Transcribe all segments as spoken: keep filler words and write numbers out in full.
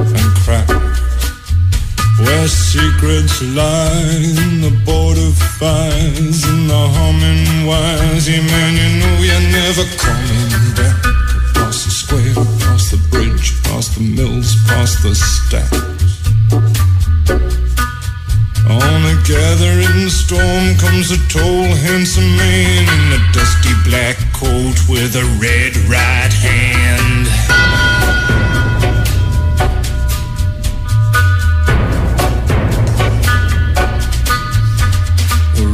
and crack, where secrets lie in the border fires and the humming wires. Yeah, man, you know you're never coming back. Past the square, past the bridge, past the mills, past the stacks. On a gathering storm comes a tall, handsome man in a dusty black coat with a red right hand.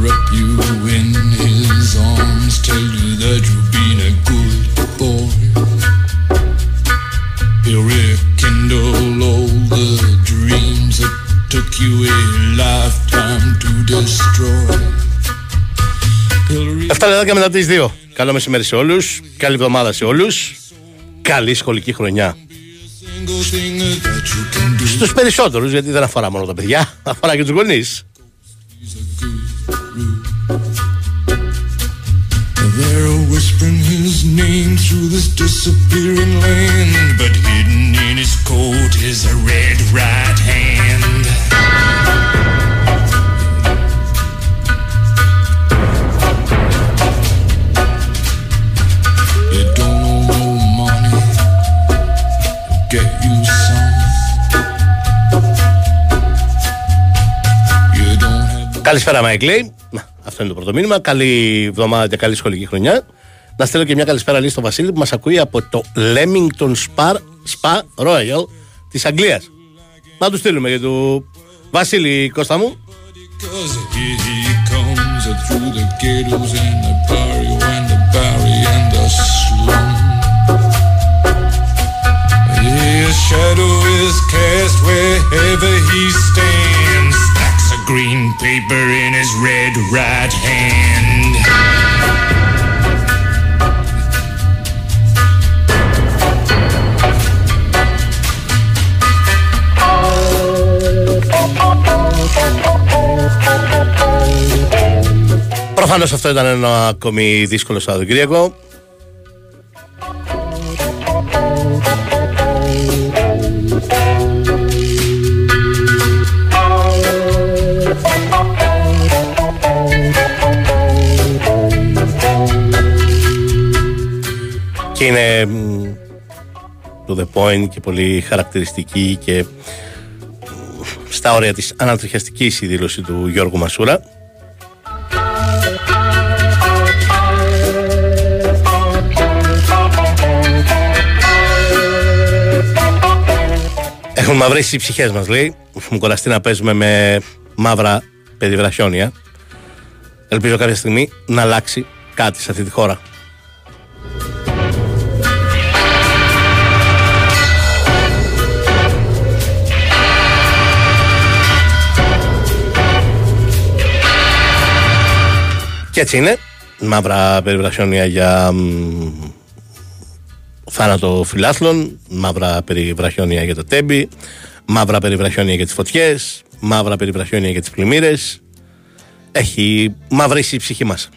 Wrap you in his arms, tell you that you've been a good boy. He'll rekindle all the dreams that took you a lifetime to destroy. Εφτά λεπτάκια μετά τις δύο. Καλό μεσημέρι σε όλους. Καλή εβδομάδα σε όλους. Καλή σχολική χρονιά στους περισσότερους, γιατί δεν αφορά μόνο τα παιδιά, αφορά και τους γονείς. Καλησπέρα, Μάικλεϊ. Αυτό είναι το πρώτο μήνυμα. Καλή εβδομάδα και καλή σχολική χρονιά. Να στέλνω και μια καλησπέρα λύση στο Βασίλη που μας ακούει από το Leamington Spa, Spa Royal της Αγγλίας. Να του στείλουμε για του Βασίλη, Κώστα μου. Green paper in his red right hand. Προφανώς αυτό ήταν ένα ακόμη δύσκολο Σαββατοκύριακο. Και είναι to the point και πολύ χαρακτηριστική και στα όρια της ανατριχιαστικής η δήλωση του Γιώργου Μασούρα. Έχουν μαυρίσει οι ψυχές μας, λέει. Μου κουραστεί να παίζουμε με μαύρα περιβραχιόνια. Ελπίζω κάποια στιγμή να αλλάξει κάτι σε αυτή τη χώρα. Και έτσι είναι, μαύρα περιβραχιόνια για μ, θάνατο φιλάθλων, μαύρα περιβραχιόνια για το τέμπι, μαύρα περιβραχιόνια για τις φωτιές, μαύρα περιβραχιόνια για τις πλημμύρες. Έχει μαυρίσει η ψυχή μας.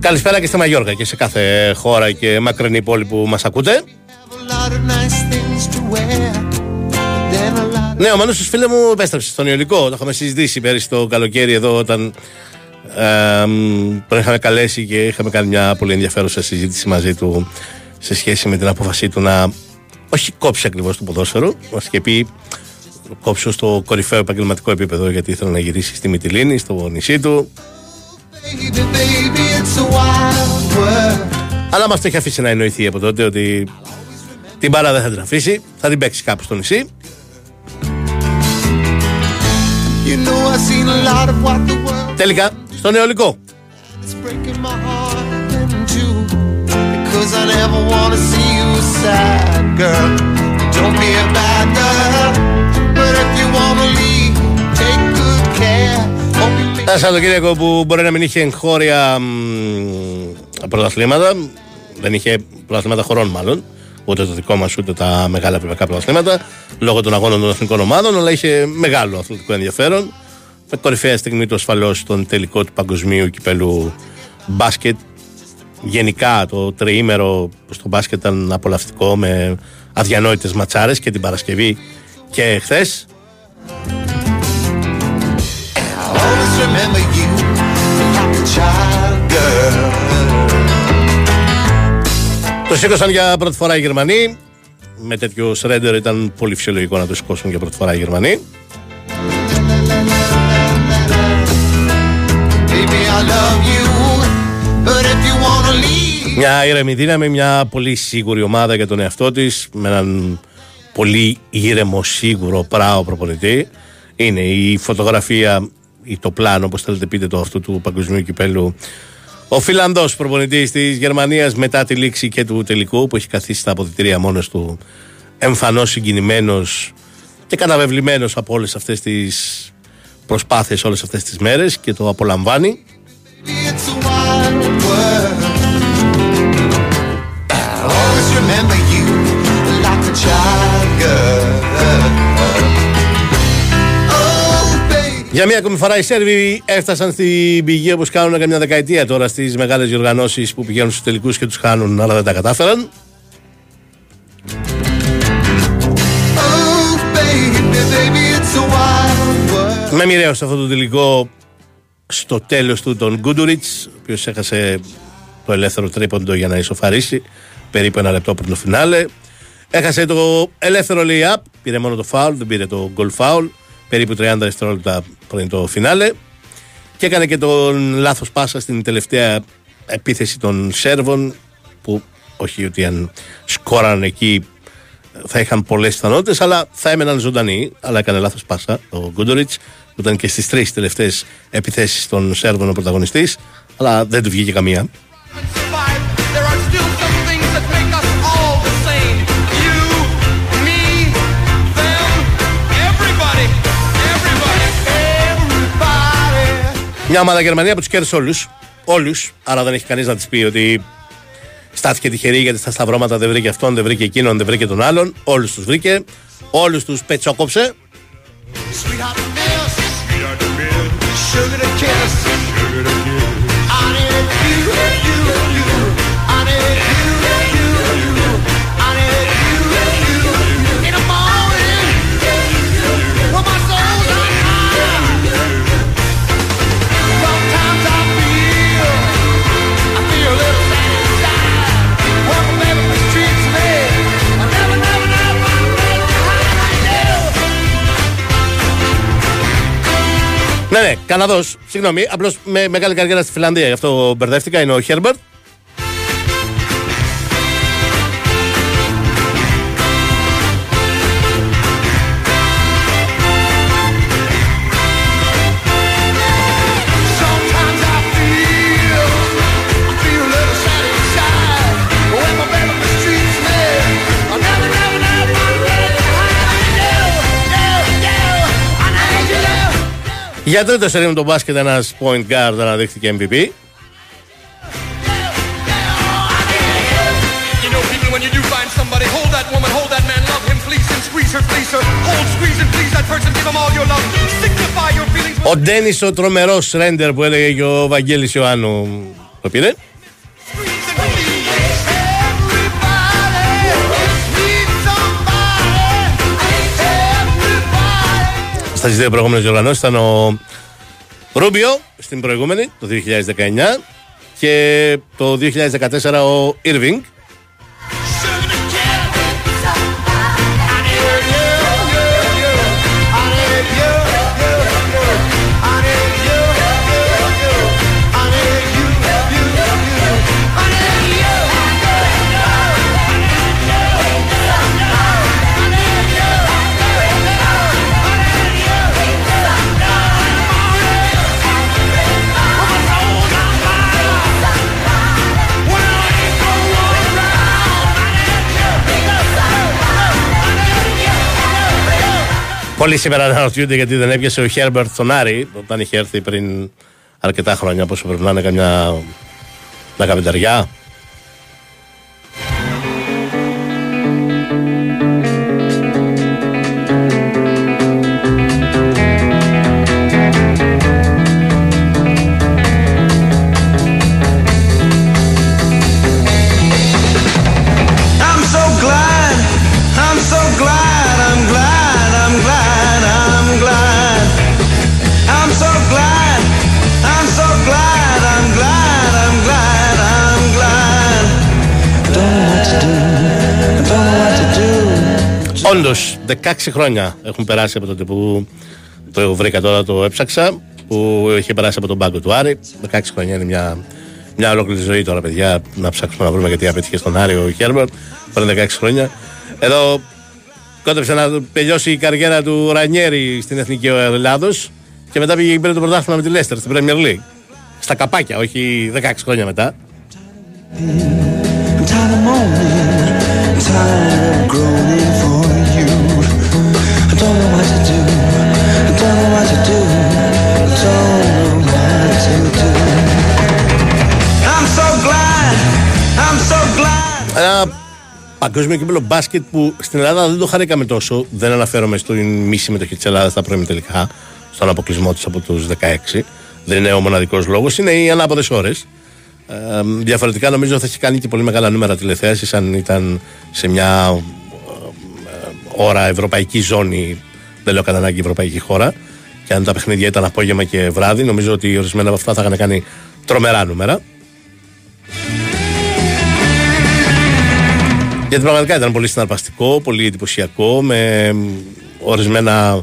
Καλησπέρα και στη Μαγιόρκα και σε κάθε χώρα και μακρινή πόλη που μας ακούτε. Ναι, ο Μανούσος, φίλε μου, επέστρεψε στον Ιωλικό. Το είχαμε συζητήσει πέρυσι το καλοκαίρι εδώ, όταν ε, τον είχαμε καλέσει και είχαμε κάνει μια πολύ ενδιαφέρουσα συζήτηση μαζί του σε σχέση με την απόφασή του να όχι κόψει ακριβώς το ποδόσφαιρο, μας είχε πει κόψω στο κορυφαίο επαγγελματικό επίπεδο, γιατί ήθελε να γυρίσει στη Μυτιλίνη, στο νησί του. Αλλά μας το έχει αφήσει να εννοηθεί από τότε ότι την μπάλα δεν θα την αφήσει, θα την παίξει κάπου στο νησί. You know, world... Τελικά στον Αιωλικό. Ένα Σαββατοκύριακο που μπορεί να μην είχε εγχώρια πρωταθλήματα, δεν είχε πρωταθλήματα χωρών μάλλον, ούτε το δικό μας ούτε τα μεγάλα ευρωπαϊκά πρωταθλήματα λόγω των αγώνων των εθνικών ομάδων, αλλά είχε μεγάλο αθλητικό ενδιαφέρον. Με κορυφαία στιγμή του ασφαλώς τον τελικό του παγκοσμίου κυπέλου μπάσκετ. Γενικά το τριήμερο στο μπάσκετ ήταν απολαυστικό με αδιανόητες ματσάρες και την Παρασκευή και χθες. Το σήκωσαν για πρώτη φορά οι Γερμανοί. Με τέτοιο Σρέντερ ήταν πολύ φυσιολογικό να το σηκώσουν για πρώτη φορά οι Γερμανοί. Μια ήρεμη δύναμη, μια πολύ σίγουρη ομάδα για τον εαυτό της, με έναν πολύ ήρεμο, σίγουρο, πράο προπονητή. Είναι η φωτογραφία ή το πλάνο, όπως θέλετε πείτε το, αυτού του παγκοσμίου κυπέλου. Ο Φιλανδός προπονητής της Γερμανίας μετά τη λήξη και του τελικού, που έχει καθίσει στα αποδυτήρια μόνος του, εμφανώς συγκινημένος και καταβεβλημένος από όλες αυτές τις προσπάθειες όλες αυτές τις μέρες και το απολαμβάνει. Για μία ακόμη φορά οι Σέρβοι έφτασαν στην πηγή όπως κάνουν καμιά δεκαετία τώρα στις μεγάλες διοργανώσεις που πηγαίνουν στους τελικούς και τους χάνουν, αλλά δεν τα κατάφεραν. Oh, baby, baby, με μοιραίο σε αυτό το τελικό στο τέλος του τον Γκούντουριτς, ο οποίος έχασε το ελεύθερο τρίποντο για να ισοφαρίσει περίπου ένα λεπτό πριν το φινάλε. Έχασε το ελεύθερο lay-up, πήρε μόνο το φάουλ, δεν πήρε το goal foul, περίπου τριάντα δευτερόλεπτα πριν το φινάλε, και έκανε και τον λάθος πάσα στην τελευταία επίθεση των Σέρβων, που όχι ότι αν σκόραν εκεί θα είχαν πολλές πιθανότητες, αλλά θα έμεναν ζωντανοί, αλλά έκανε λάθος πάσα ο Γκούντοριτς, που ήταν και στις τρεις τελευταίες επιθέσεις των Σέρβων ο πρωταγωνιστής, αλλά δεν του βγήκε καμία. Μια ομάδα Γερμανία που τους κέρδισε όλους, όλους, άρα δεν έχει κανείς να της πει ότι στάθηκε τυχερή γιατί στα σταυρώματα δεν βρήκε αυτόν, δεν βρήκε εκείνον, δεν βρήκε τον άλλον. Όλους τους βρήκε, όλους τους πετσόκοψε. Ναι, ναι, Καναδός, συγγνώμη, απλώς με μεγάλη καριέρα στη Φιλανδία, γι' αυτό μπερδεύτηκα, είναι ο Χέρμπερτ. Για τρίτο σερί με τον μπάσκετ ένας point guard αναδείχθηκε εμ βι πι. Ο Ντένις ο τρομερός Σρέντερ που έλεγε και ο Βαγγέλης Ιωάννου το πήρε. Στις δύο προηγούμενες διοργανώσεις ήταν ο Ρούμπιο στην προηγούμενη το δύο χιλιάδες δεκαεννιά και το δύο χιλιάδες δεκατέσσερα ο Ήρβινγκ. Πολλοί σήμερα αναρωτιούνται γιατί δεν έπιασε ο Χέρμπερτ τον Άρη όταν είχε έρθει πριν αρκετά χρόνια. Πόσο πρέπει να είναι, καμιά δεκαπενταριά. Όντως, δεκαέξι χρόνια έχουν περάσει από τότε που το βρήκα, τώρα το έψαξα, που είχε περάσει από τον πάγκο του Άρη. δεκαέξι χρόνια είναι μια, μια ολόκληρη ζωή τώρα, παιδιά. Να ψάξουμε να βρούμε γιατί απέτυχε στον Άρη ο Χέρμπερτ πριν δεκαέξι χρόνια. Εδώ κόντεψε να τελειώσει η καριέρα του Ρανιέρη στην Εθνική Ελλάδος και μετά πήγε και πήρε το πρωτάθλημα με τη Λέστερ στην Premier League. Στα καπάκια, όχι δεκαέξι χρόνια μετά. Ένα παγκόσμιο κύπελλο μπάσκετ που στην Ελλάδα δεν το χαρήκαμε τόσο. Δεν αναφέρομαι στην μη συμμετοχή της Ελλάδας στα πρώιμη τελικά, στον αποκλεισμό της από τους δεκαέξι. Δεν είναι ο μοναδικός λόγος, είναι οι ανάποδες ώρες. Ε, διαφορετικά νομίζω θα έχει κάνει και πολύ μεγάλα νούμερα τηλεθέασης αν ήταν σε μια ε, ώρα ευρωπαϊκή ζώνη, δεν λέω κατά ανάγκη ευρωπαϊκή χώρα, και αν τα παιχνίδια ήταν απόγευμα και βράδυ, νομίζω ότι ορισμένα από αυτά θα είχαν κάνει τρομερά νούμερα. Γιατί πραγματικά ήταν πολύ συναρπαστικό, πολύ εντυπωσιακό, με ορισμένα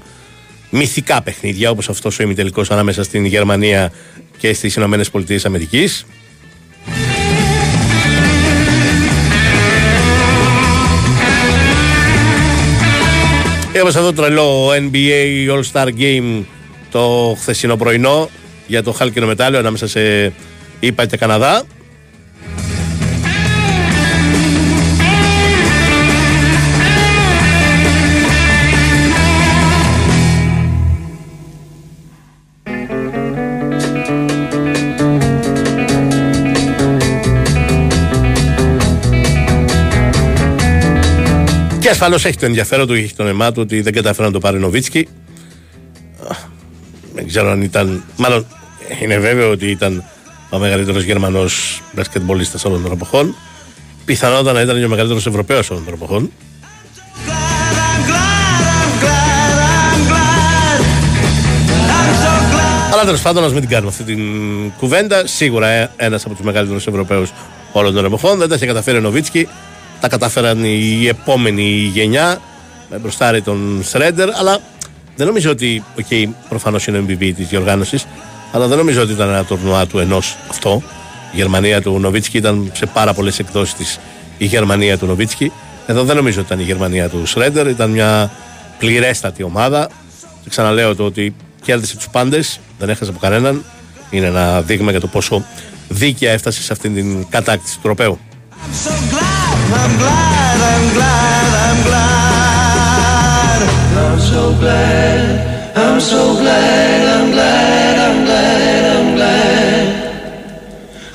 μυθικά παιχνίδια, όπως αυτός ο ημιτελικός ανάμεσα στην Γερμανία και στις Ηνωμένες Πολιτείες Αμερικής. Όπως αυτό το τρελό N B A All-Star Game το χθεσινό πρωινό για το χάλκινο μετάλλιο ανάμεσα σε ΗΠΑ και Καναδά. Και ασφαλώς έχει το ενδιαφέρον του, έχει το νεμά του ότι δεν καταφέρει να το πάρει ο Νοβίτσκι. Δεν ξέρω αν ήταν. Μάλλον είναι βέβαιο ότι ήταν ο μεγαλύτερος Γερμανός μπασκετμπολίστας όλων των εποχών. Πιθανότατα να ήταν και ο μεγαλύτερος Ευρωπαίος όλων των εποχών. Αλλά τέλος πάντων, ας μην την κάνουμε αυτή την κουβέντα. Σίγουρα ένας από τους μεγαλύτερους Ευρωπαίους όλων των εποχών. Δεν τα είχε καταφέρει ο Νοβίτσκι. Τα κατάφεραν η επόμενη γενιά με μπροστάρι τον Σρέντερ, αλλά δεν νομίζω ότι. Οκ, okay, προφανώς είναι ο εμ βι πι της διοργάνωσης, αλλά δεν νομίζω ότι ήταν ένα τουρνουά του ενός αυτό. Η Γερμανία του Νοβίτσκι ήταν σε πάρα πολλές εκδόσεις της η Γερμανία του Νοβίτσκι. Εδώ δεν νομίζω ότι ήταν η Γερμανία του Σρέντερ, ήταν μια πληρέστατη ομάδα. Και ξαναλέω το ότι κέρδισε τους πάντες, δεν έχασε από κανέναν. Είναι ένα δείγμα για το πόσο δίκαια έφτασε σε αυτήν την κατάκτηση του τροπαίου. I'm glad, I'm glad, I'm glad. I'm so glad, I'm so glad, I'm glad, I'm glad, I'm glad.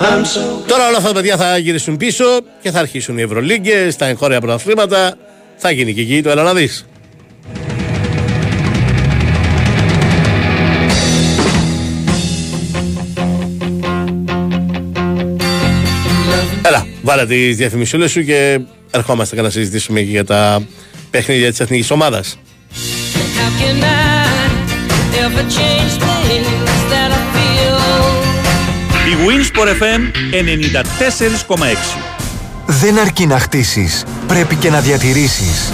I'm so glad. Τώρα όλα αυτά τα παιδιά θα γυρίσουν πίσω και θα αρχίσουν οι Ευρωλίγκες, τα εγχώρια πρωταθλήματα. Θα γίνει και εκεί το έλα να δεις. Έλα, βάλε τις διαφημισούλες σου και ερχόμαστε να συζητήσουμε και για τα παιχνίδια της εθνικής ομάδας. Η Winsport εφ εμ ενενήντα τέσσερα κόμμα έξι. Δεν αρκεί να χτίσεις, πρέπει και να διατηρήσεις.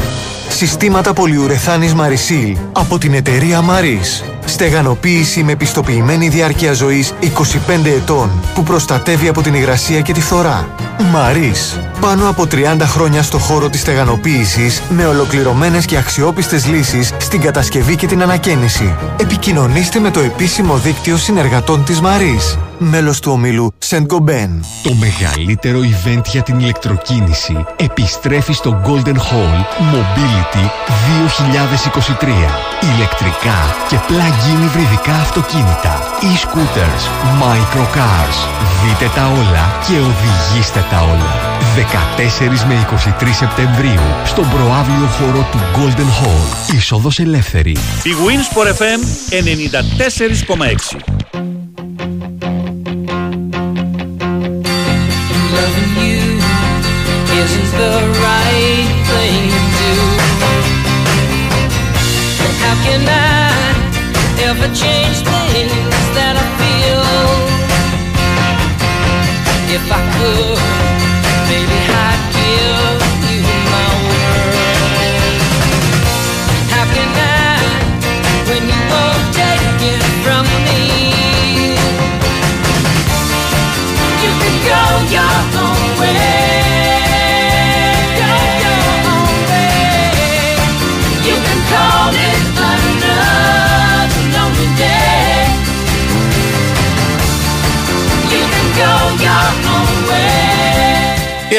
Συστήματα πολυουρεθάνης Μαρισίλ από την εταιρεία Μαρίς. Στεγανοποίηση με πιστοποιημένη διάρκεια ζωής είκοσι πέντε ετών που προστατεύει από την υγρασία και τη φθορά. Μαρίς. Πάνω από τριάντα χρόνια στο χώρο της στεγανοποίησης με ολοκληρωμένες και αξιόπιστες λύσεις στην κατασκευή και την ανακαίνιση. Επικοινωνήστε με το επίσημο δίκτυο συνεργατών της Μαρίς. Μέλος του ομίλου Σεντ-Γκομπέν. Το μεγαλύτερο event για την ηλεκτροκίνηση επιστρέφει στο Golden Hall Mobility δύο χιλιάδες είκοσι τρία. Ηλεκτρικά και plug-in υβριδικά αυτοκίνητα, e-scooters, microcars. Δείτε τα όλα και οδηγήστε τα όλα. δεκατέσσερις με είκοσι τρεις Σεπτεμβρίου στον προαύλιο χώρο του Golden Hall. Είσοδος ελεύθερη. Η Winsport εφ εμ ενενήντα τέσσερα κόμμα έξι.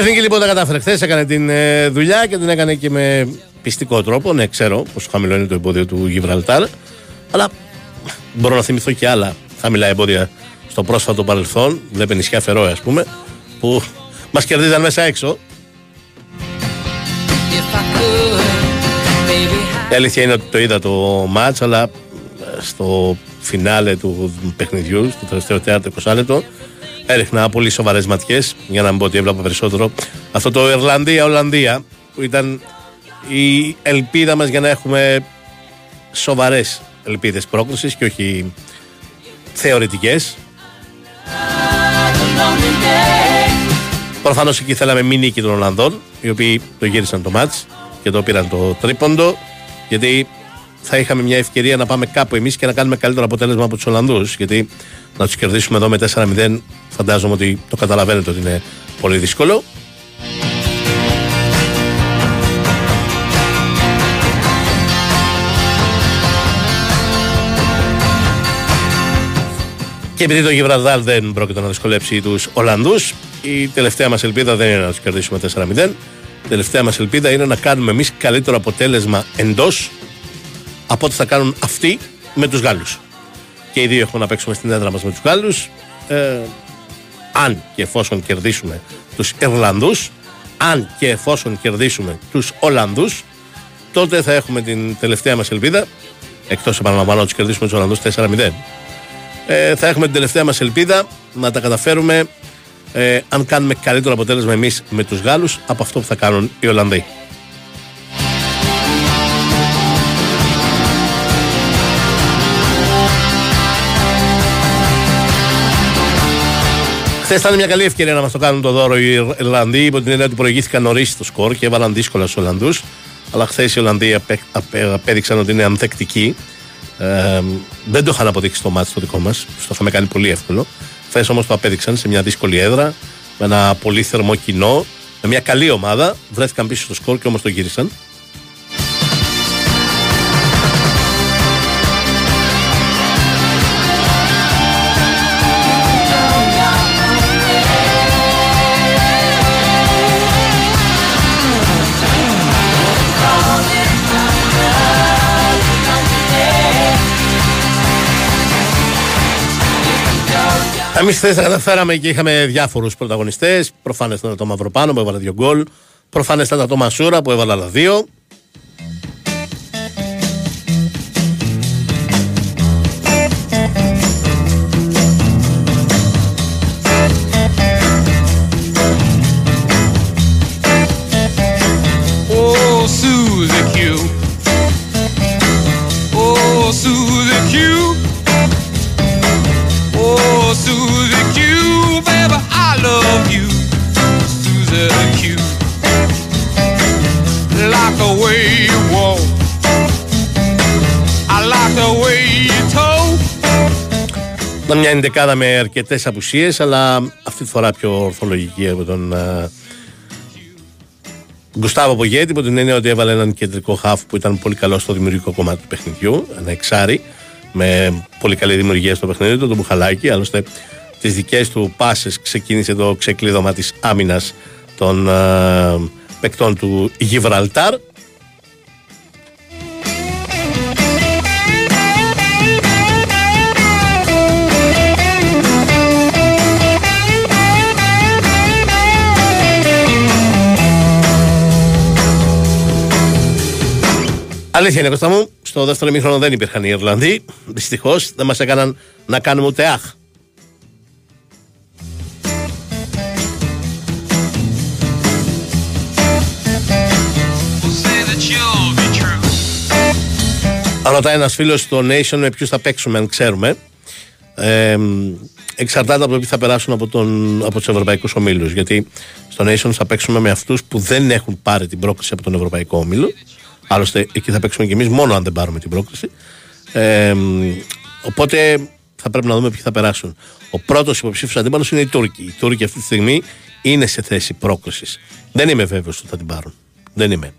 Η Εθνική λοιπόν τα κατάφερε. Χθες έκανε την ε, δουλειά και την έκανε και με πιστικό τρόπο. Ναι, ξέρω πόσο χαμηλό είναι το εμπόδιο του Γιβραλτάρ. Αλλά μπορώ να θυμηθώ και άλλα χαμηλά εμπόδια στο πρόσφατο παρελθόν. Βλέπε νησιά Φερόε, ας πούμε, που μας κερδίζαν μέσα έξω. Η αλήθεια είναι ότι το είδα το μάτς, αλλά στο φινάλε του παιχνιδιού, στο τελευταίο τέταρτο εικοσάλεπτο, έριχνα πολύ σοβαρές ματιές, για να μην πω ότι έβλεπα περισσότερο. Αυτό το Ιρλανδία-Ολλανδία, που ήταν η ελπίδα μας για να έχουμε σοβαρές ελπίδες πρόκλησης και όχι θεωρητικές. Προφανώς εκεί θέλαμε μη νίκη των Ολλανδών, οι οποίοι το γύρισαν το μάτς και το πήραν το τρίποντο, γιατί θα είχαμε μια ευκαιρία να πάμε κάπου εμείς και να κάνουμε καλύτερο αποτέλεσμα από τους Ολλανδούς, γιατί να τους κερδίσουμε εδώ με τέσσερα μηδέν φαντάζομαι ότι το καταλαβαίνετε ότι είναι πολύ δύσκολο. Και επειδή το Γιβραλτάρ δεν πρόκειται να δυσκολέψει τους Ολλανδούς, η τελευταία μας ελπίδα δεν είναι να τους κερδίσουμε τέσσερα μηδέν. Η τελευταία μας ελπίδα είναι να κάνουμε εμείς καλύτερο αποτέλεσμα εντός από ό,τι θα κάνουν αυτοί με τους Γάλλους. Και οι δύο έχουν να παίξουμε στην έδρα μας με τους Γάλλους. Ε, αν και εφόσον κερδίσουμε τους Ιρλανδούς, αν και εφόσον κερδίσουμε τους Ολλανδούς, τότε θα έχουμε την τελευταία μας ελπίδα, εκτός επαναλαμβάνω να τους κερδίσουμε τους Ολλανδούς τέσσερα μηδέν. Ε, θα έχουμε την τελευταία μας ελπίδα να τα καταφέρουμε ε, αν κάνουμε καλύτερο αποτέλεσμα εμείς με τους Γάλλους από αυτό που θα κάνουν οι Ολλανδοί. Χθες ήταν μια καλή ευκαιρία να μας το κάνουν το δώρο οι Ιρλανδοί, υπό την έννοια ότι προηγήθηκαν νωρίς στο σκορ και έβαλαν δύσκολα στους Ολλανδούς. Αλλά χθες οι Ολλανδοί απέ, απέ, απέδειξαν ότι είναι ανθεκτικοί. Ε, δεν το είχαν αποδείξει στο μάτι το δικό μας, στο είχαμε κάνει πολύ εύκολο. Χθες όμως το απέδειξαν σε μια δύσκολη έδρα, με ένα πολύ θερμό κοινό, με μια καλή ομάδα. Βρέθηκαν πίσω στο σκορ και όμως το γύρισαν. Εμείς χθες τα καταφέραμε και είχαμε διάφορους πρωταγωνιστές. Προφανές ήταν το Μαυροπάνο που έβαλε δύο γκολ. Προφανές ήταν το Μασούρα που έβαλε άλλα δύο. Ήταν μια εντεκάδα με αρκετές απουσίες, αλλά αυτή τη φορά πιο ορθολογική από τον Γκουστάβο uh, Πογέτη, που την έννοια ότι έβαλε έναν κεντρικό χαφ που ήταν πολύ καλό στο δημιουργικό κομμάτι του παιχνιδιού. Ένα εξάρι με πολύ καλή δημιουργία στο παιχνίδι του, τον Μπουχαλάκη. Άλλωστε, τις δικές του πάσες ξεκίνησε το ξεκλείδωμα της άμυνας των uh, παικτών του Γιβραλτάρ. Αλήθεια είναι, Κώστα μου, στο δεύτερο ημίχρονο δεν υπήρχαν οι Ιρλανδοί. Δυστυχώς δεν μας έκαναν να κάνουμε ούτε αχ. Ρωτάει ένας φίλος στο Nation με ποιους θα παίξουμε, αν ξέρουμε. Ε, εξαρτάται από το ποιοι θα περάσουν από, τον, από τους ευρωπαϊκούς ομίλους. Γιατί στο Nation θα παίξουμε με αυτούς που δεν έχουν πάρει την πρόκληση από τον ευρωπαϊκό όμιλο. Άλλωστε εκεί θα παίξουμε κι εμείς μόνο αν δεν πάρουμε την πρόκληση. Ε, οπότε θα πρέπει να δούμε ποιοι θα περάσουν. Ο πρώτος υποψήφιος αντίπαλος είναι οι Τούρκοι. Οι Τούρκοι αυτή τη στιγμή είναι σε θέση πρόκλησης. Δεν είμαι βέβαιος ότι θα την πάρουν. Δεν είμαι.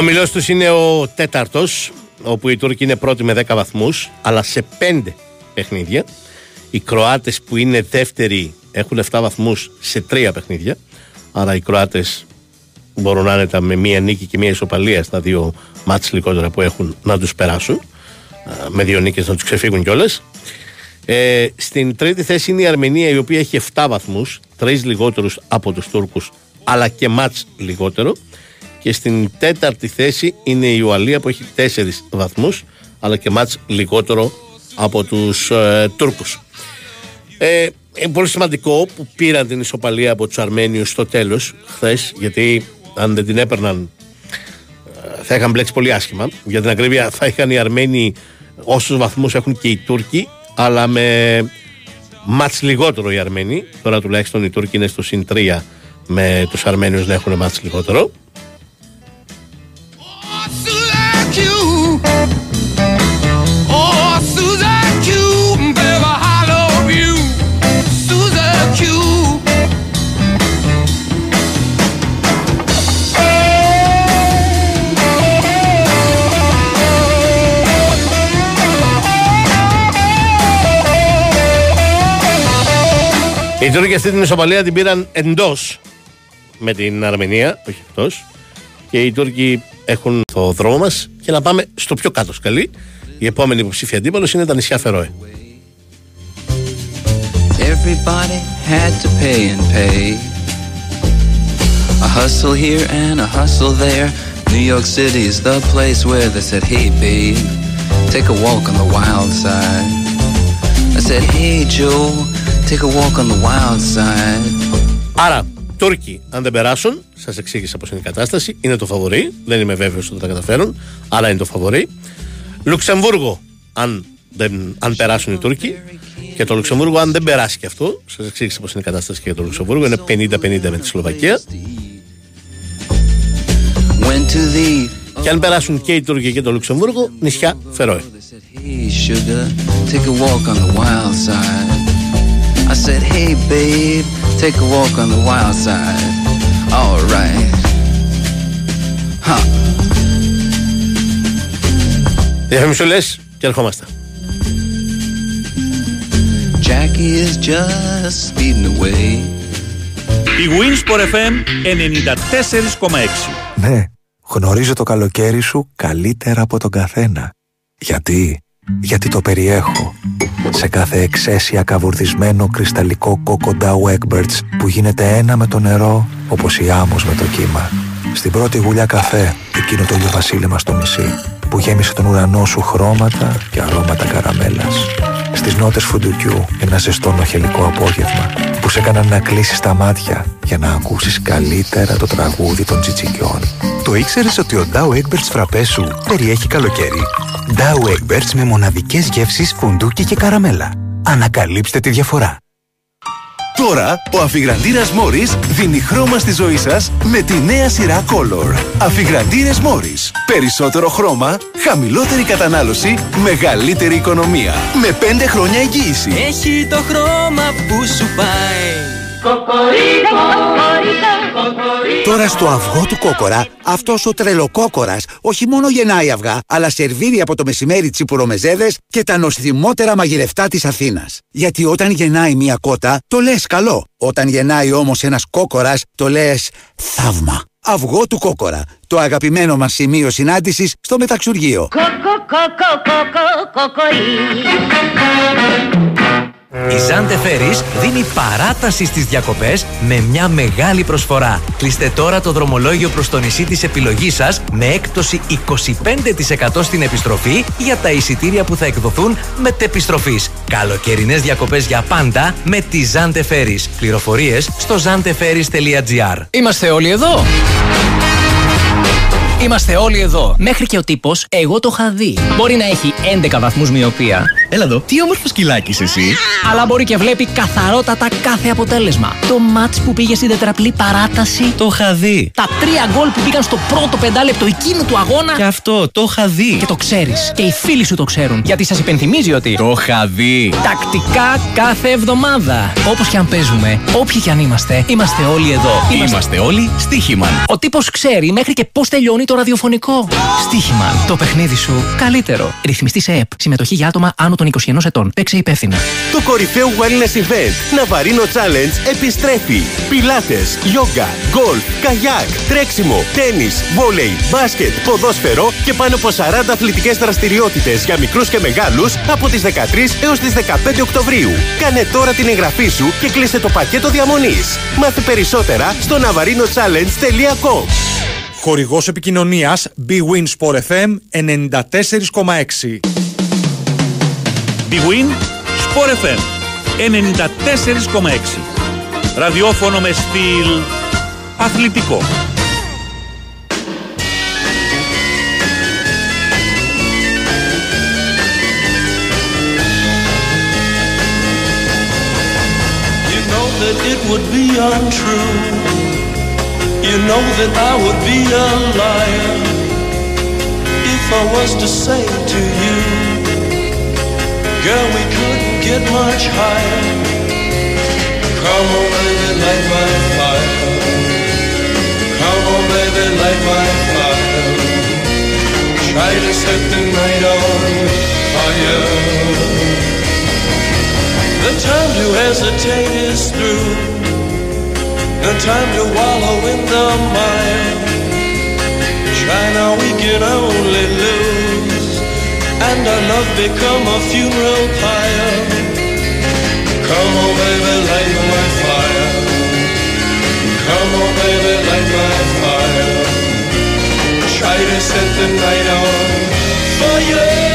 Όμιλος τους είναι ο τέταρτος, όπου οι Τούρκοι είναι πρώτοι με δέκα βαθμούς, αλλά σε πέντε παιχνίδια. Οι Κροάτες που είναι δεύτεροι έχουν επτά βαθμούς σε τρία παιχνίδια. Άρα οι Κροάτες μπορούν άνετα με μία νίκη και μία ισοπαλία στα δύο μάτς λιγότερα που έχουν να τους περάσουν. Με δύο νίκες να τους ξεφύγουν κιόλας. Ε, στην τρίτη θέση είναι η Αρμενία, η οποία έχει επτά βαθμούς, τρεις λιγότερους από τους Τούρκους, αλλά και μάτς λιγότερο. Και στην τέταρτη θέση είναι η Ολλανδία που έχει τέσσερις βαθμούς, αλλά και μάτς λιγότερο από τους ε, Τούρκους. Ε, είναι πολύ σημαντικό που πήραν την ισοπαλία από τους Αρμένιους στο τέλος χθες, γιατί αν δεν την έπαιρναν θα είχαν μπλέξει πολύ άσχημα. Για την ακρίβεια, θα είχαν οι Αρμένοι όσους βαθμούς έχουν και οι Τούρκοι, αλλά με μάτς λιγότερο οι Αρμένοι. Τώρα τουλάχιστον οι Τούρκοι είναι στο συν τρία, με τους Αρμένιους να έχουν μάτς λιγότερο. Οι Τούρκοι αυτή την ισοπαλία την πήραν εντός με την Αρμενία, όχι εκτός. Και οι Τούρκοι έχουν το δρόμο μας. Και να πάμε στο πιο κάτω σκαλί. Η επόμενη υποψήφια αντίπαλος είναι τα νησιά Φερόε. Άρα, Τούρκοι, αν δεν περάσουν, σας εξήγησα πως είναι η κατάσταση, είναι το φαβορί. Δεν είμαι βέβαιος ότι θα τα καταφέρουν, αλλά είναι το φαβορί. Λουξεμβούργο, αν, δεν, αν περάσουν οι Τούρκοι. Και το Λουξεμβούργο, αν δεν περάσει και αυτό, σας εξήγησα πως είναι η κατάσταση και για το Λουξεμβούργο. Είναι πενήντα πενήντα με τη Σλοβακία. Και αν περάσουν και οι Τούρκοι και το Λουξεμβούργο, νησιά Φερόε. I said, hey babe, take a walk on the wild side. All right. Huh. Διαφημιστές και ερχόμαστε. Jackie is just speeding away. Η Winsport εφ εμ ενενήντα τέσσερα κόμμα έξι. Ναι, γνωρίζω το καλοκαίρι σου καλύτερα από τον καθένα. Γιατί; Γιατί το περιέχω. Σε κάθε εξαίσια καβουρδισμένο κρυσταλλικό κόκο Ντάου Έγκμπερτς που γίνεται ένα με το νερό, όπως η άμμος με το κύμα. Στην πρώτη γουλιά καφέ, εκείνο το ηλιοβασίλεμα στο νησί, που γέμισε τον ουρανό σου χρώματα και αρώματα καραμέλας. Στις νότες φουντουκιού, ένα ζεστό νοχελικό απόγευμα, που σε έκαναν να κλείσεις τα μάτια για να ακούσεις καλύτερα το τραγούδι των τσιτσικιών. Το ήξερες ότι ο Ντάου Έγκμπερτς φραπέ σου περιέχει καλοκαίρι; Ντάου Έγκμπερτς με μοναδικές γεύσεις φουντούκι και καραμέλα. Ανακαλύψτε τη διαφορά. Τώρα, ο αφιγραντήρας Μόρης δίνει χρώμα στη ζωή σας με τη νέα σειρά Color. Αφιγραντήρες Μόρης. Περισσότερο χρώμα, χαμηλότερη κατανάλωση, μεγαλύτερη οικονομία. Με πέντε χρόνια εγγύηση. Έχει το χρώμα που σου πάει. Τώρα στο αυγό του κόκορα, αυτός ο τρελοκόκορας όχι μόνο γεννάει αυγά, αλλά σερβίρει από το μεσημέρι τσιπουρομεζέδες και τα νοστιμότερα μαγειρευτά της Αθήνας. Γιατί όταν γεννάει μια κότα, το λες καλό. Όταν γεννάει όμως ένας κόκορας, το λες θαύμα. Αυγό του κόκορα, το αγαπημένο μας σημείο συνάντησης στο μεταξουργείο. Η ZANT EFERIES δίνει παράταση στις διακοπές με μια μεγάλη προσφορά. Κλείστε τώρα το δρομολόγιο προς το νησί της επιλογής σας με έκπτωση είκοσι πέντε τοις εκατό στην επιστροφή για τα εισιτήρια που θα εκδοθούν μετεπιστροφής. Καλοκαιρινές διακοπές για πάντα με τη ZANT EFERIES. Πληροφορίες στο ζαντ εφερίες τελεία τζι άρ. Είμαστε όλοι εδώ! Είμαστε όλοι εδώ! Μέχρι και ο τύπος, εγώ το είχα δει. Μπορεί να έχει έντεκα βαθμούς μυωπία. Έλα εδώ, τι όμορφο σκυλάκι εσύ. Αλλά μπορεί και βλέπει καθαρότατα κάθε αποτέλεσμα. Το μάτς που πήγε στην τετραπλή παράταση. Το είχα δει. Τα τρία γκολ που πήγαν στο πρώτο πεντάλεπτο εκείνου του αγώνα. Και αυτό, το είχα δει. Και το ξέρεις. Και οι φίλοι σου το ξέρουν. Γιατί σας υπενθυμίζει ότι. Το είχα δει. Τακτικά κάθε εβδομάδα. Όπως και αν παίζουμε, όποιοι και αν είμαστε, είμαστε όλοι εδώ. Είμαστε, είμαστε όλοι στοίχημαν. Ο τύπος ξέρει μέχρι και πώς τελειώνει το ραδιοφωνικό. Στοίχημαν. Το παιχνίδι σου καλύτερο. Ρυθμιστή σε ΕΠ. Συμμετοχή για άτομα άνω των είκοσι ενός ετών. Παίξε υπεύθυνα. Το κορυφαίο wellness event Ναβαρίνο Challenge επιστρέφει. Πιλάτες, γιόγκα, γκολφ, καγιάκ, τρέξιμο, τένις, βόλεϊ, μπάσκετ, ποδόσφαιρο και πάνω από σαράντα αθλητικές δραστηριότητες για μικρούς και μεγάλους από τις δεκατρείς έως τις δεκαπέντε Οκτωβρίου. Κάνε τώρα την εγγραφή σου και κλείσε το πακέτο διαμονής. Μάθε περισσότερα στο navarinochallenge τελεία com. Χορηγός επικοινωνίας BWIN Sport εφ εμ ενενήντα τέσσερα κόμμα έξι. BWIN Sport εφ εμ ενενήντα τέσσερα κόμμα έξι. Ραδιόφωνο με στυλ αθλητικό. You know that it would be untrue. You know that I would be a liar if I was to say to you, girl, we couldn't get much higher. Come on, baby, light my fire. Come on, baby, light my fire. Try to set the night on fire. The time to hesitate is through. The time to wallow in the mire. Try now, we can only lose. And our love become a funeral pyre. Come on, baby, light my fire. Come on, baby, light my fire. Try to set the night on fire.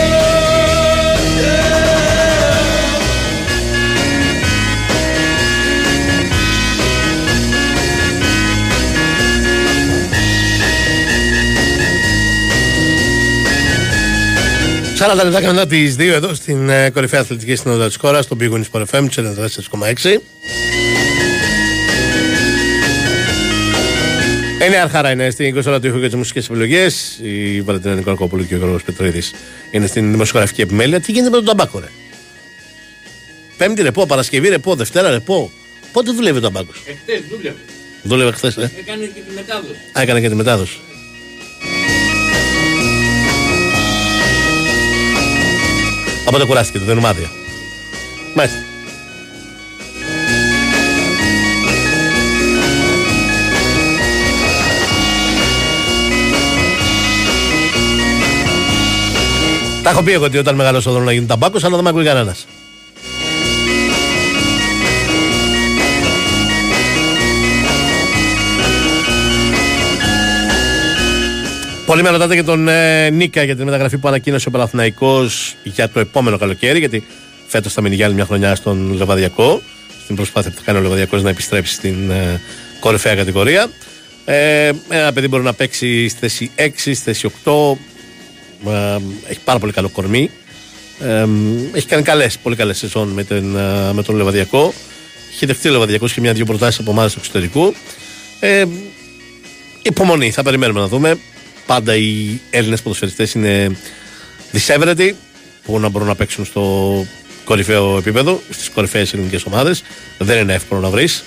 σαράντα λεπτάκια μετά τις δύο εδώ στην ε, κορυφαία αθλητική συνόδα της χώρας, στο BWIN Sport εφ εμ ενενήντα τέσσερα κόμμα έξι. Είναι αρχάρα, είναι στην είκοσι ώρα του ήχου και τις μουσικές επιλογές. Η Βαλεντίνα Νικολακοπούλου και ο Γιώργος Πετρίδης είναι στην δημοσιογραφική επιμέλεια. Τι γίνεται με τον Τουμπάκο, ρε. Πέμπτη ρεπό, Παρασκευή ρεπό, Δευτέρα ρεπό. Πότε δουλεύει ο Τουμπάκος? Εχθές δούλευε. Δούλευε χθες, ε. Έκανε και τη μετάδοση. Α, έκανε και τη μετάδοση. Οπότε κουράστηκε το δενουμάδια. Μάλιστα. Τα έχω πει εγώ ότι όταν μεγαλώσω θέλω να γίνω ταμπάκος, αλλά δεν με ακούει κανένας. Πολλοί με ρωτάτε για τον ε, Νίκα για την μεταγραφή που ανακοίνωσε ο Παναθηναϊκός για το επόμενο καλοκαίρι. Γιατί φέτος θα μείνει για άλλη μια χρονιά στον Λεβαδιακό. Στην προσπάθεια που θα κάνει ο Λεβαδιακός να επιστρέψει στην ε, κορυφαία κατηγορία. Ε, ένα παιδί μπορεί να παίξει στη θέση έξι, στη θέση οκτώ. Ε, έχει πάρα πολύ καλό κορμί. Ε, έχει κάνει καλές, πολύ καλές σεζόν με, την, ε, με τον Λεβαδιακό. Είχε δεχτεί ο Λεβαδιακός και μια-δύο προτάσεις από ομάδες του εξωτερικού. Ε, υπομονή, θα περιμένουμε να δούμε. Πάντα οι Έλληνες ποδοσφαιριστές είναι δυσέβρετοι που να μπορούν να παίξουν στο κορυφαίο επίπεδο, στις κορυφαίες ελληνικές ομάδες. Δεν είναι εύκολο να βρεις.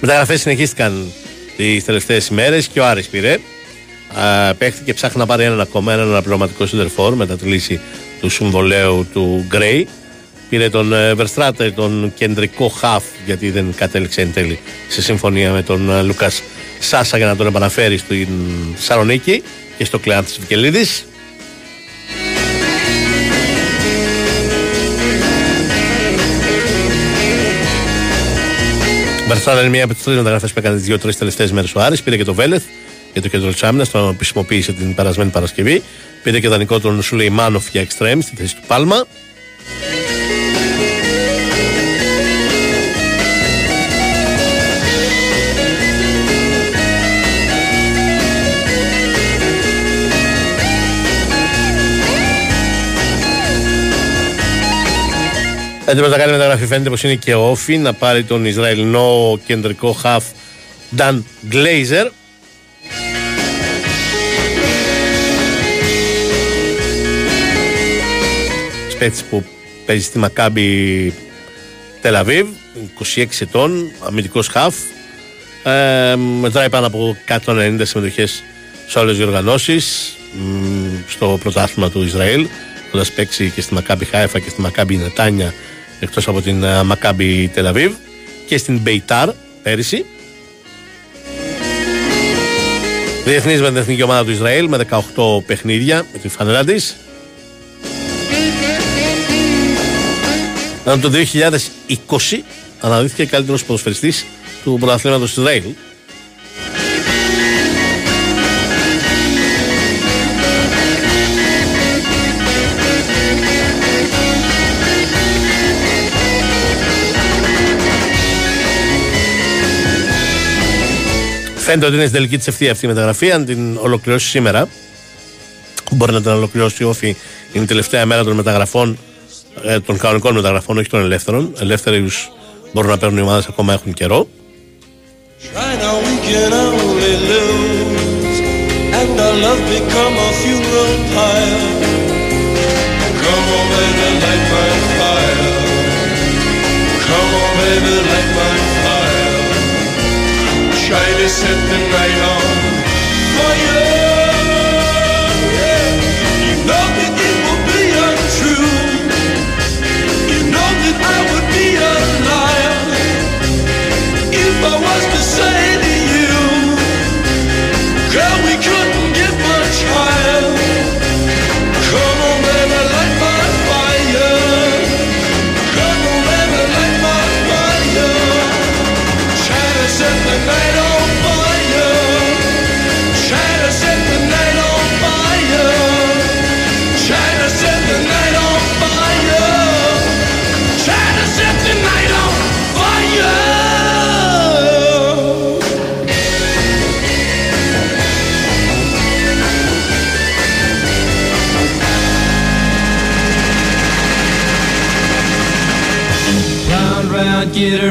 Οι μεταγραφές συνεχίστηκαν τις τελευταίες ημέρες και ο Άρης πήρε. Παίχτηκε, ψάχνει να πάρει έναν ακόμα, έναν αναπληρωματικό center forward μετά τη λύση του συμβολέου του Γκρέι. Πήρε τον Verstrater, τον κεντρικό χαφ, γιατί δεν κατέληξε εν τέλει σε συμφωνία με τον Λούκας Σάσα για να τον επαναφέρει στην Σαρονίκη και στο κλεάν της Βικελίδης. Verstrater είναι μία από τις τρεις μεταγραφές που έκανε τις δύο-τρεις τελευταίες μέρες ο Άρης. Πήρε και το Βέλεθ για το κέντρο της άμυνας, τον επισημοποίησε την περασμένη Παρασκευή. Πήρε και δανεικό τον Σουλεϊμάνοφ για εξτρέμ στη θέση του Πάλμα. Έτοιμος να κάνει μεταγραφή, φαίνεται πως είναι και ο Όφι, να πάρει τον Ισραηλινό κεντρικό χαφ Dan Glazer. Σπέτσι που παίζει στη Μακάμπι Τελ Αβίβ, είκοσι έξι ετών, αμυντικός χαφ, ε, μετράει πάνω από εκατόν ενενήντα συμμετοχές σε όλες τις διοργανώσεις στο πρωτάθλημα του Ισραήλ, έχοντας παίξει και στη Μακάμπι Χάιφα και στη Μακάμπι Νετάνια, εκτός από την Μακάμπι Τελ Αβίβ, και στην Μπεϊτάρ πέρυσι. Διεθνής με την εθνική ομάδα του Ισραήλ με δεκαοκτώ παιχνίδια με τη φανερά της. Το δύο χιλιάδες είκοσι αναδείχθηκε καλύτερος ποδοσφαιριστής του πρωταθλήματος του Ισραήλ. Φαίνεται ότι είναι στην τελική της ευθεία αυτή η μεταγραφή. Αν την ολοκληρώσει σήμερα, μπορεί να την ολοκληρώσει η Όφη. Είναι η τελευταία μέρα των μεταγραφών, των κανονικών μεταγραφών, όχι των ελεύθερων. Ελεύθεροι μπορούν να παίρνουν οι ομάδες, ακόμα έχουν καιρό. Get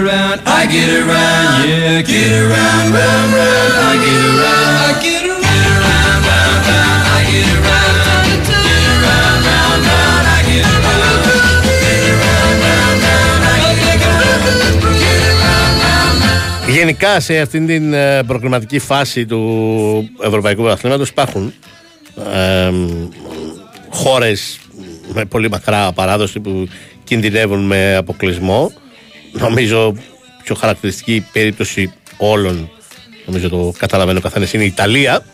around, I get around, yeah, get around, round, round, I get around, I get around, get around, round, round, I get around, get around, round, round, I get around, get around, round, round, I get around, get around, round, round. Γενικά σε αυτήν την προκριματική φάση του Ευρωπαϊκού Πρωταθλήματος υπάρχουν ε, χώρες με πολύ μακρά παράδοση που κινδυνεύουν με αποκλεισμό. Νομίζω πιο χαρακτηριστική περίπτωση όλων, νομίζω το καταλαβαίνω καθένας, είναι η Ιταλία.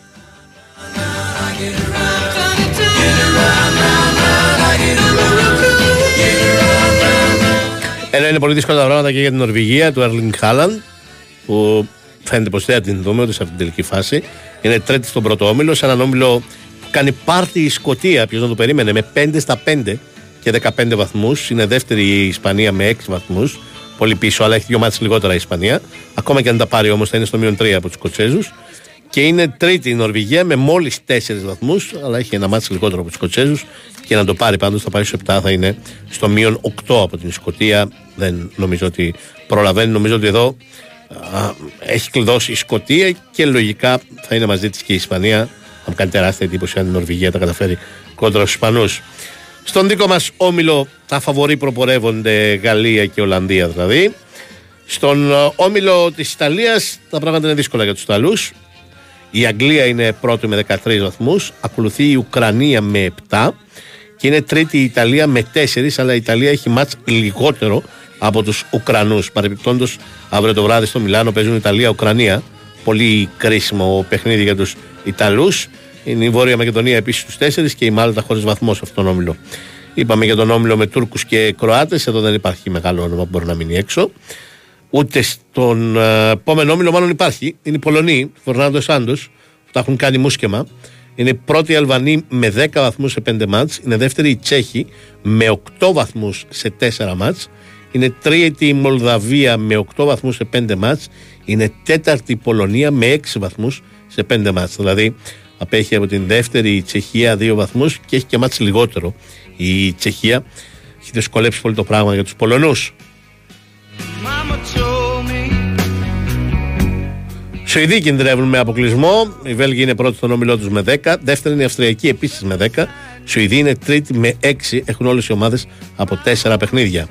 Ενώ είναι πολύ δύσκολα τα πράγματα και για την Νορβηγία, του Έρλινγκ Χάλαντ, που φαίνεται πως δεν θα την δούμε ούτε σε αυτήν την τελική φάση. Είναι τρίτη στον πρώτο όμιλο, σε έναν όμιλο που κάνει πάρτι η Σκοτία, ποιος να το περίμενε, με πέντε στα πέντε και δεκαπέντε βαθμούς. Είναι δεύτερη η Ισπανία με έξι βαθμούς. Πολύ πίσω, αλλά έχει δύο μάτς λιγότερα η Ισπανία. Ακόμα και αν τα πάρει όμως θα είναι στο μείον τρία από τους Σκοτσέζους. Και είναι τρίτη η Νορβηγία με μόλις τέσσερις βαθμούς, αλλά έχει ένα μάτς λιγότερο από τους Σκοτσέζους. Και να το πάρει πάντως, θα πάρει στο επτά, θα είναι στο μείον οκτώ από την Σκωτία. Δεν νομίζω ότι προλαβαίνει. Νομίζω ότι εδώ α, έχει κλειδώσει η Σκωτία και λογικά θα είναι μαζί της και η Ισπανία. Θα μου κάνει τεράστια εντύπωση αν η Νορβηγία τα καταφέρει κόντρα στους Ισπανούς. Στον δικό μας όμιλο τα φαβορί προπορεύονται Γαλλία και Ολλανδία δηλαδή. Στον όμιλο της Ιταλίας τα πράγματα είναι δύσκολα για τους Ιταλούς. Η Αγγλία είναι πρώτη με δεκατρείς βαθμούς, ακολουθεί η Ουκρανία με επτά και είναι τρίτη η Ιταλία με τέσσερις, αλλά η Ιταλία έχει μάτς λιγότερο από τους Ουκρανούς. Παρεπιπτόντως, αύριο το βράδυ στο Μιλάνο παίζουν Ιταλία-Ουκρανία. Πολύ κρίσιμο παιχνίδι για τους Ιταλούς. Είναι η Βόρεια Μακεδονία επίσης τους τέσσερις και η Μάλτα χωρίς βαθμό σε αυτόν τον όμιλο. Είπαμε για τον όμιλο με Τούρκους και Κροάτες. Εδώ δεν υπάρχει μεγάλο όνομα που μπορεί να μείνει έξω. Ούτε στον επόμενο όμιλο, μάλλον υπάρχει. Είναι οι Πολωνοί, Φερνάντο Σάντος, που τα έχουν κάνει μούσκεμα. Είναι πρώτη η Αλβανία με δέκα βαθμούς σε πέντε μάτς. Είναι δεύτερη η Τσέχη με οκτώ βαθμούς σε τέσσερα μάτς. Είναι τρίτη η Μολδαβία με οκτώ βαθμούς σε πέντε μάτς. Είναι τέταρτη η Πολωνία με έξι βαθμούς σε πέντε μάτς. Δηλαδή απέχει από την δεύτερη η Τσεχία δύο βαθμούς και έχει και μάτς λιγότερο η Τσεχία. Έχει δυσκολέψει πολύ το πράγμα για τους Πολωνούς. Σουηδοί κινδυνεύουν με αποκλεισμό. Οι Βέλγοι είναι πρώτοι στον όμιλό τους με δέκα. Δεύτερη είναι η Αυστριακή επίσης με δέκα. Σουηδοί είναι τρίτη με έξι. Έχουν όλες οι ομάδες από τέσσερα παιχνίδια.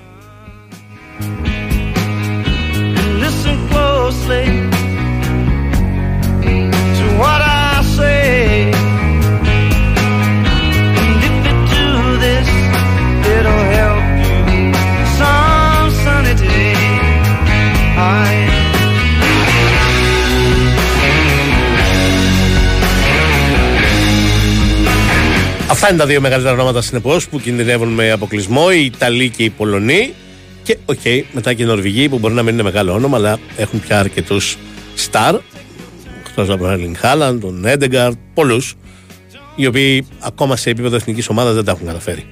Αυτά είναι τα δύο μεγαλύτερα ονόματα συνεπώς που κινδυνεύουν με αποκλεισμό, οι Ιταλοί και οι Πολωνοί. Και οκ, okay, μετά και οι Νορβηγοί που μπορεί να μην είναι μεγάλο όνομα, αλλά έχουν πια αρκετούς στάρ. Εκτός από τον Έλλην Χάλαντ, τον Έντεγκαρ, πολλούς, οι οποίοι ακόμα σε επίπεδο εθνικής ομάδας δεν τα έχουν καταφέρει.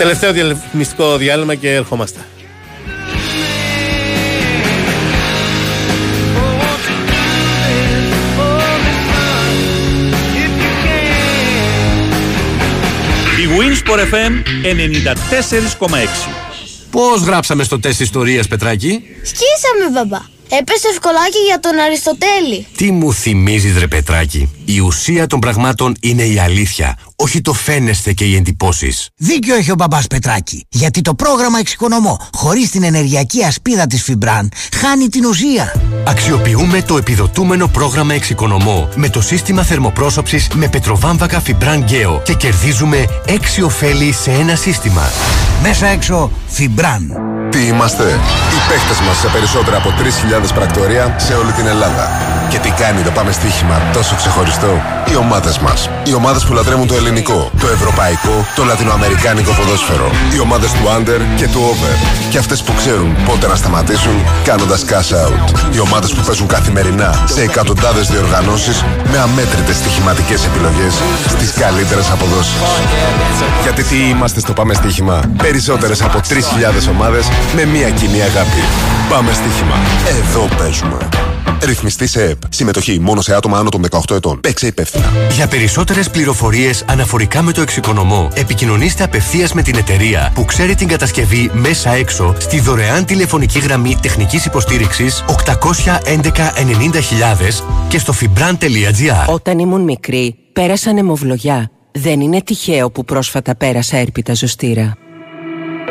Τελευταίο διαφημιστικό διάλειμμα και ερχόμαστε. Η Winsport εφ εμ ενενήντα τέσσερα κόμμα έξι. Πώς γράψαμε στο τεστ ιστορίας, Πετράκη? Σκίσαμε, μπαμπά. Έπεσε ευκολάκι για τον Αριστοτέλη. Τι μου θυμίζεις, ρε Πετράκη. Η ουσία των πραγμάτων είναι η αλήθεια, όχι το φαίνεστε και οι εντυπώσεις. Δίκιο έχει ο μπαμπάς, Πετράκη. Γιατί το πρόγραμμα Εξοικονομώ, χωρίς την ενεργειακή ασπίδα της Φιμπράν, χάνει την ουσία. Αξιοποιούμε το επιδοτούμενο πρόγραμμα Εξοικονομώ με το σύστημα θερμοπρόσωψης με πετροβάμβακα Φιμπράν Γκέο και κερδίζουμε έξι ωφέλη σε ένα σύστημα. Μέσα έξω, Φιμπράν. Τι είμαστε, οι παίχτες μας σε περισσότερα από τρεις χιλιάδες πρακτορία σε όλη την Ελλάδα. Και τι κάνει το πάμε στοίχημα τόσο ξεχωριστό? Οι ομάδες μας. Οι ομάδες που λατρεύουν το ελληνικό, το ευρωπαϊκό, το λατινοαμερικάνικο ποδόσφαιρο. Οι ομάδες του under και του over. Και αυτές που ξέρουν πότε να σταματήσουν κάνοντας cash out. Οι ομάδες που παίζουν καθημερινά σε εκατοντάδες διοργανώσεις με αμέτρητες στοιχηματικές επιλογές στις καλύτερες αποδόσεις. Γιατί τι είμαστε στο πάμε στοίχημα? Περισσότερες από τρεις χιλιάδες ομάδες με μία κοινή αγάπη. Πάμε στοίχημα. Εδώ παίζουμε. Ρυθμιστή σε ΕΠ. Συμμετοχή μόνο σε άτομα άνω των δεκαοκτώ ετών. Παίξε υπεύθυνα. Για περισσότερες πληροφορίες αναφορικά με το Εξοικονομώ, επικοινωνήστε απευθείας με την εταιρεία που ξέρει την κατασκευή μέσα έξω στη δωρεάν τηλεφωνική γραμμή τεχνικής υποστήριξης οκτακόσια έντεκα ενενήντα χιλιάδες και στο fibran τελεία gr. Όταν ήμουν μικρή, πέρασαν αιμοβλογιά. Δεν είναι τυχαίο που πρόσφατα πέρασα έρπιτα ζωστήρα.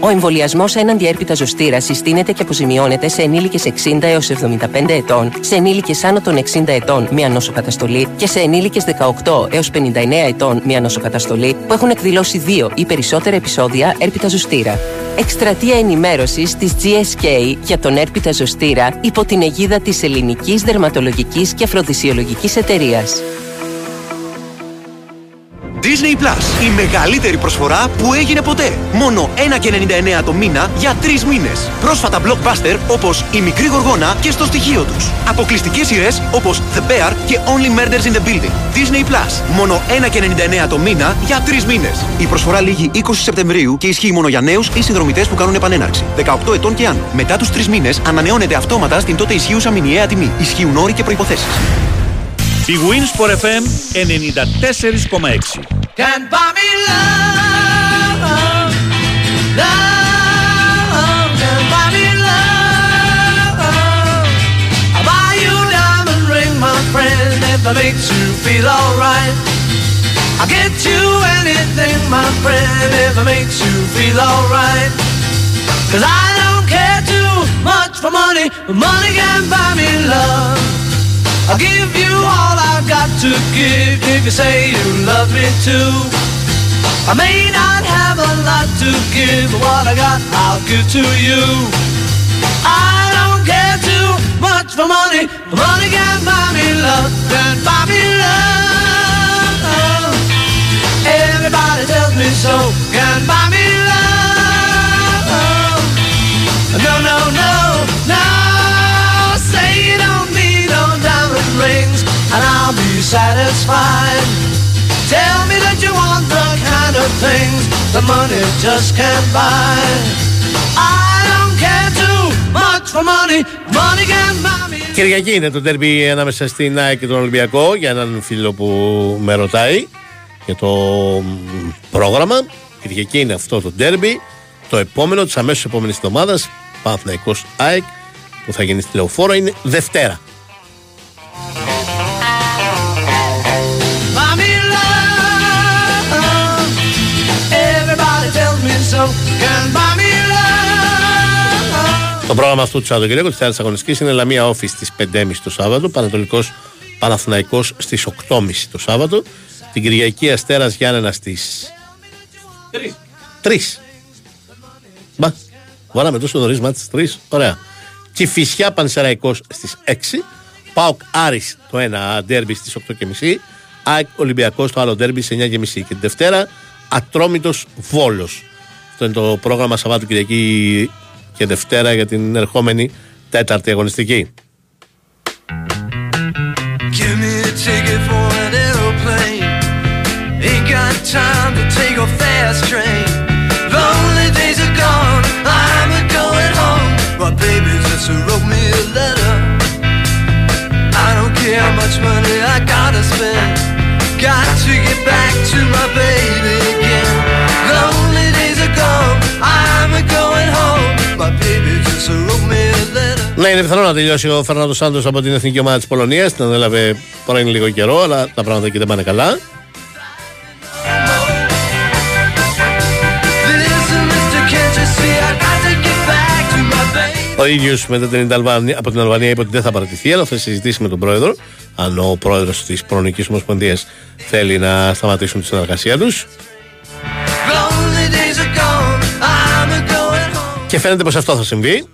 Ο εμβολιασμός έναντι έρπιτα ζωστήρα συστήνεται και αποζημιώνεται σε ενήλικες εξήντα έως εβδομήντα πέντε ετών, σε ενήλικες άνω των εξήντα ετών μία νόσοκαταστολή και σε ενήλικες δεκαοκτώ έως πενήντα εννέα ετών μία νόσοκαταστολή που έχουν εκδηλώσει δύο ή περισσότερα επεισόδια έρπιτα ζωστήρα. Εκστρατεία ενημέρωσης της τζι ες κέι για τον έρπιτα ζωστήρα υπό την αιγίδα της Ελληνικής Δερματολογικής και Αφροδυσιολογικής Εταιρείας. Disney Plus. Η μεγαλύτερη προσφορά που έγινε ποτέ. Μόνο ένα και ενενήντα εννέα το μήνα για τρεις μήνες. Πρόσφατα blockbuster όπως Η Μικρή Γοργόνα και Στο Στοιχείο τους. Αποκλειστικές σειρές όπως The Bear και Only Murders in the Building. Disney Plus. Μόνο ένα και ενενήντα εννέα το μήνα για τρεις μήνες. Η προσφορά λήγει είκοσι Σεπτεμβρίου και ισχύει μόνο για νέους ή συνδρομητές που κάνουν επανέναρξη. δεκαοκτώ ετών και άνω. Μετά τους τρεις μήνες ανανεώνεται αυτόματα στην τότε ισχύουσα μηνιαία τιμή. Ισχύουν όροι και προϋποθέσεις. Η Winsport εφ εμ ενενήντα τέσσερα κόμμα έξι. Can't buy me love, love, can't buy me love. I'll buy you a diamond ring, my friend, if it makes you feel alright. I'll get you anything, my friend, if it makes you feel alright. Cause I don't care too much for money, but money can't buy me love. I'll give you all I've got to give if you say you love me too. I may not have a lot to give, but what I got I'll give to you. I don't care too much for money, but money can buy me love, can buy me love. Everybody tells me so, can buy me love. No, no, no, no, say you don't need no diamond rings, and I'll be satisfied. Tell me that you want the kind of things the money just can't buy. I don't care too much for money, money can buy me. Κυριακή είναι το ντέρμπι ανάμεσα στην ΑΕΚ και τον Ολυμπιακό, για έναν φίλο που με ρωτάει για το πρόγραμμα. Κυριακή είναι αυτό το ντέρμπι. Το επόμενο της αμέσως επόμενης εβδομάδας, Παναθηναϊκός ΑΕΚ, που θα γίνει στη Λεωφόρο, είναι Δευτέρα. Το πρόγραμμα αυτού του Σαββατοκύριακου της Τετάρτης Αγωνιστικής είναι Λαμία Όφη στις πέντε και τριάντα το Σάββατο, Πανατολικός Παναθηναϊκός στις οκτώ και τριάντα το Σάββατο, την Κυριακή Αστέρας Γιάννενα στις τρεις. Μα, βάλαμε τόσο νωρίς μάτς στις τρεις, ωραία. Κηφισιά Πανσεραϊκός στις έξι, ΠΑΟΚ Άρης το ένα ντέρμπι στις οκτώ και μισή, ΑΕΚ Ολυμπιακός το άλλο ντέρμπι στις εννιά και μισή και την Δευτέρα Ατρόμητος Βόλος. Αυτό είναι το πρόγραμμα Σαββάτου, Κυριακή και Δευτέρα για την ερχόμενη τέταρτη αγωνιστική. Ναι, είναι πιθανό να τελειώσει ο Φερνάντο Σάντος από την εθνική ομάδα της Πολωνίας. Την ανέλαβε πριν λίγο καιρό, αλλά τα πράγματα εκεί δεν πάνε καλά. Ο ίδιος μετά την Αλβανία, από την Αλβανία είπε ότι δεν θα παρατηθεί, αλλά θα συζητήσει με τον πρόεδρο αν ο πρόεδρος της Πολωνικής Ομοσπονδίας θέλει να σταματήσουν τη συνεργασία τους. Και φαίνεται πως αυτό θα συμβεί.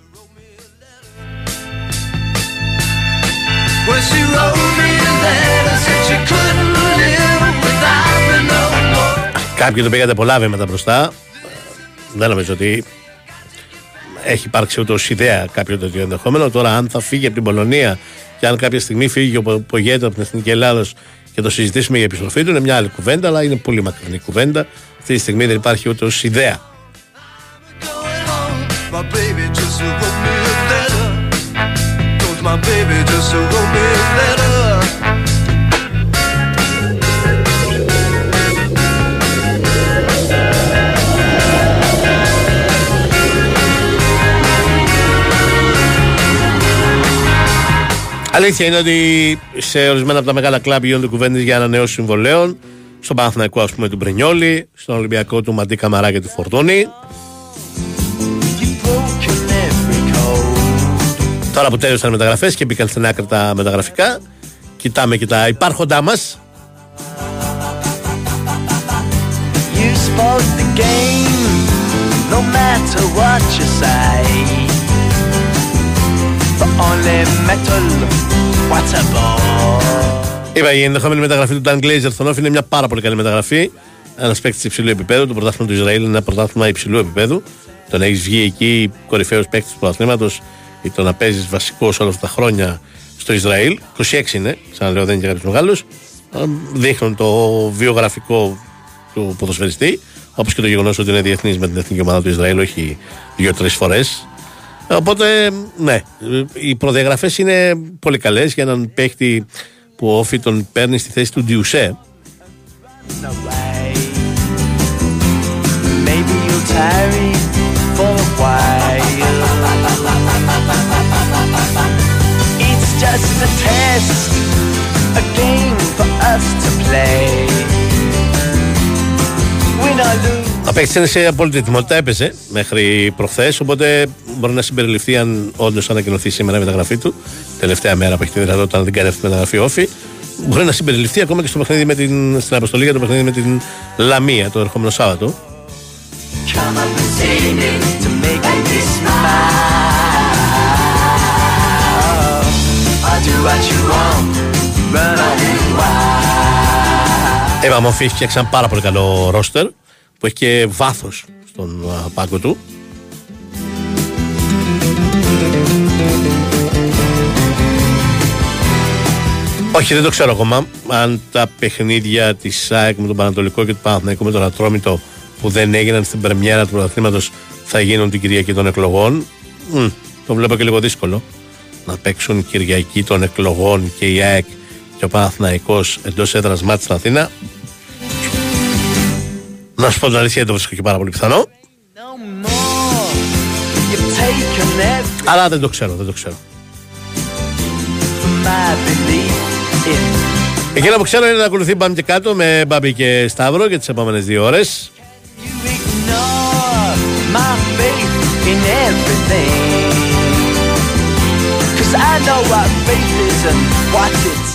Κάποιοι το πήγατε πολλά βήματα μπροστά. Δεν νομίζω ότι έχει υπάρξει ούτως ιδέα κάποιο τέτοιο ενδεχόμενο. Τώρα, αν θα φύγει από την Πολωνία και αν κάποια στιγμή φύγει ο Πογέτα από την Εθνική Ελλάδος και το συζητήσουμε για επιστροφή του, είναι μια άλλη κουβέντα, αλλά είναι πολύ μακρινή κουβέντα. Αυτή τη στιγμή δεν υπάρχει ούτως ιδέα. Αλήθεια είναι ότι σε ορισμένα από τα μεγάλα κλαμπ γίνονται κουβέντες για ανανεώσεις συμβολέων. Στον Παναθηναϊκό, ας πούμε, του Μπρενιόλη, στον Ολυμπιακό του Μαντί Καμαρά και του Φορτούνη. Τώρα που τέλειωσαν οι μεταγραφές και μπήκαν στην άκρη τα μεταγραφικά, κοιτάμε και τα υπάρχοντά μας. Είπα, η ενδεχόμενη μεταγραφή του Dan Glazer στον Όφη είναι μια πάρα πολύ καλή μεταγραφή. Ένα παίκτη υψηλού επίπεδου. Το πρωτάθλημα του Ισραήλ είναι ένα πρωτάθλημα υψηλού επίπεδου. Το να έχει βγει εκεί κορυφαίο παίκτη του πρωταθλήματος ή το να παίζει βασικό όλα αυτά τα χρόνια στο Ισραήλ. είκοσι έξι είναι, ξαναλέω, δεν είναι και κάποιο μεγάλο. Δείχνουν το βιογραφικό του ποδοσφαιριστή. Όπως και το γεγονός ότι είναι διεθνής με την εθνική ομάδα του Ισραήλ, όχι δύο-τρεις φορές. Οπότε, ναι, οι προδιαγραφές είναι πολύ καλές για έναν παίχτη που ο Όφη τον παίρνει στη θέση του Ντιουσέ. Ο παίκτης είναι σε απόλυτη ετοιμότητα, έπαιζε μέχρι προχθές, οπότε μπορεί να συμπεριληφθεί αν όντως ανακοινωθεί σήμερα η μεταγραφή του. Τελευταία μέρα που έχει τη δυνατότητα, αν δεν κάνει αυτή τη μεταγραφή όφη, μπορεί να συμπεριληφθεί ακόμα και στο παιχνίδι με την, στην αποστολή για το παιχνίδι με την Λαμία το ερχόμενο Σάββατο. Είπαμε, ο Όφη έχει φτιάξει ένα πάρα πολύ καλό ρόστερ που έχει και βάθος στον πάγκο του. Όχι, δεν το ξέρω ακόμα αν τα παιχνίδια της ΑΕΚ με τον Πανατολικό και του Παναθηναϊκού με τον Ατρόμητο που δεν έγιναν στην πρεμιέρα του πρωταθλήματος θα γίνουν την Κυριακή των εκλογών. Μ, το βλέπω και λίγο δύσκολο να παίξουν Κυριακή των εκλογών και η ΑΕΚ και ο Παναθηναϊκός εντός έδρας μάτς στην Αθήνα. Να σου πω την αλήθεια, το βρίσκω και πάρα πολύ πιθανό. Αλλά δεν το ξέρω, δεν το ξέρω. Εκείνο που ξέρω είναι να ακολουθεί Μπαμ και κάτω με Μπάμπη και Σταύρο για τις επόμενες δύο ώρες.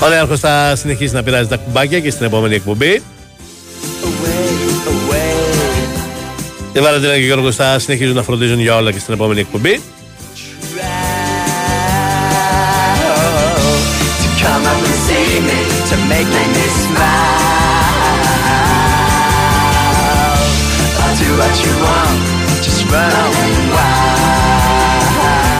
Ο Νέαρχος θα συνεχίσει να πειράζει τα κουμπάκια και στην επόμενη εκπομπή. Η Βαραντίνα και ο Γιώργος θα συνεχίζουν να φροντίζουν για όλα και στην επόμενη εκπομπή.